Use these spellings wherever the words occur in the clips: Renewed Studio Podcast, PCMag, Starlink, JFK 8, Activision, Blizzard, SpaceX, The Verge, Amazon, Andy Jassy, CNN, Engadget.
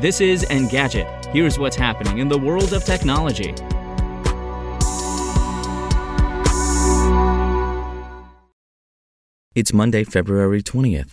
This is Engadget. Here's what's happening in the world of technology. It's Monday, February 20th.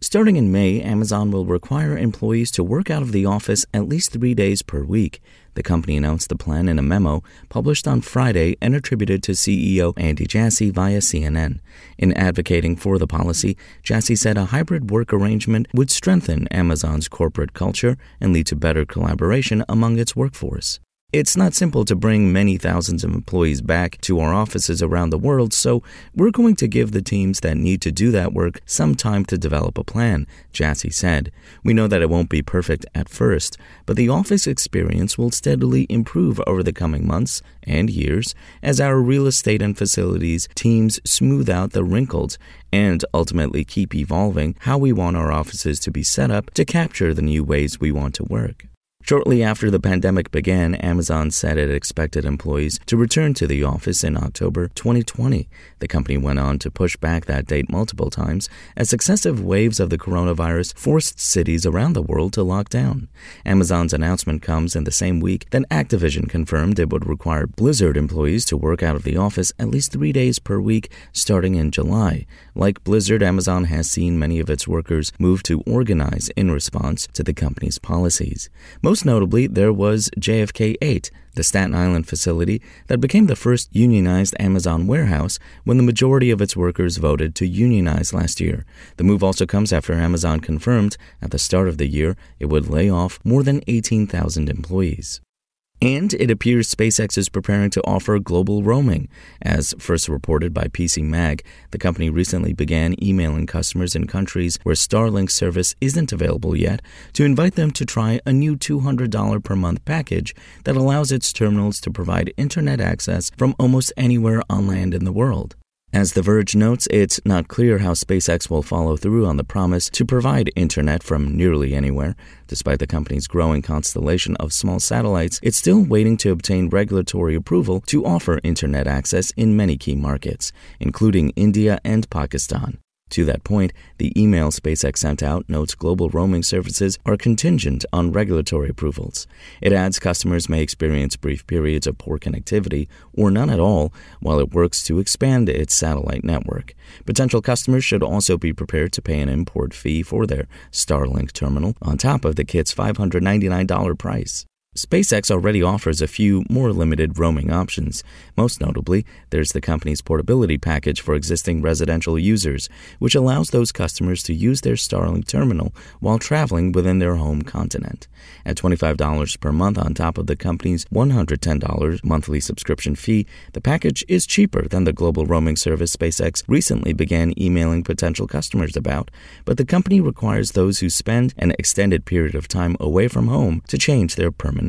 Starting in May, Amazon will require employees to work out of the office at least 3 days per week. The company announced the plan in a memo published on Friday and attributed to CEO Andy Jassy via CNN. In advocating for the policy, Jassy said a hybrid work arrangement would strengthen Amazon's corporate culture and lead to better collaboration among its workforce. It's not simple to bring many thousands of employees back to our offices around the world, so we're going to give the teams that need to do that work some time to develop a plan, Jassy said. We know that it won't be perfect at first, but the office experience will steadily improve over the coming months and years as our real estate and facilities teams smooth out the wrinkles and ultimately keep evolving how we want our offices to be set up to capture the new ways we want to work. Shortly after the pandemic began, Amazon said it expected employees to return to the office in October 2020. The company went on to push back that date multiple times as successive waves of the coronavirus forced cities around the world to lock down. Amazon's announcement comes in the same week that Activision confirmed it would require Blizzard employees to work out of the office at least 3 days per week starting in July. Like Blizzard, Amazon has seen many of its workers move to organize in response to the company's policies. Most notably, there was JFK 8, the Staten Island facility that became the first unionized Amazon warehouse when the majority of its workers voted to unionize last year. The move also comes after Amazon confirmed at the start of the year it would lay off more than 18,000 employees. And it appears SpaceX is preparing to offer global roaming. As first reported by PCMag, the company recently began emailing customers in countries where Starlink service isn't available yet to invite them to try a new $200 per month package that allows its terminals to provide internet access from almost anywhere on land in the world. As The Verge notes, it's not clear how SpaceX will follow through on the promise to provide internet from nearly anywhere. Despite the company's growing constellation of small satellites, it's still waiting to obtain regulatory approval to offer internet access in many key markets, including India and Pakistan. To that point, the email SpaceX sent out notes global roaming services are contingent on regulatory approvals. It adds customers may experience brief periods of poor connectivity or none at all while it works to expand its satellite network. Potential customers should also be prepared to pay an import fee for their Starlink terminal on top of the kit's $599 price. SpaceX already offers a few more limited roaming options. Most notably, there's the company's portability package for existing residential users, which allows those customers to use their Starlink terminal while traveling within their home continent. At $25 per month on top of the company's $110 monthly subscription fee, the package is cheaper than the global roaming service SpaceX recently began emailing potential customers about, but the company requires those who spend an extended period of time away from home to change their permanent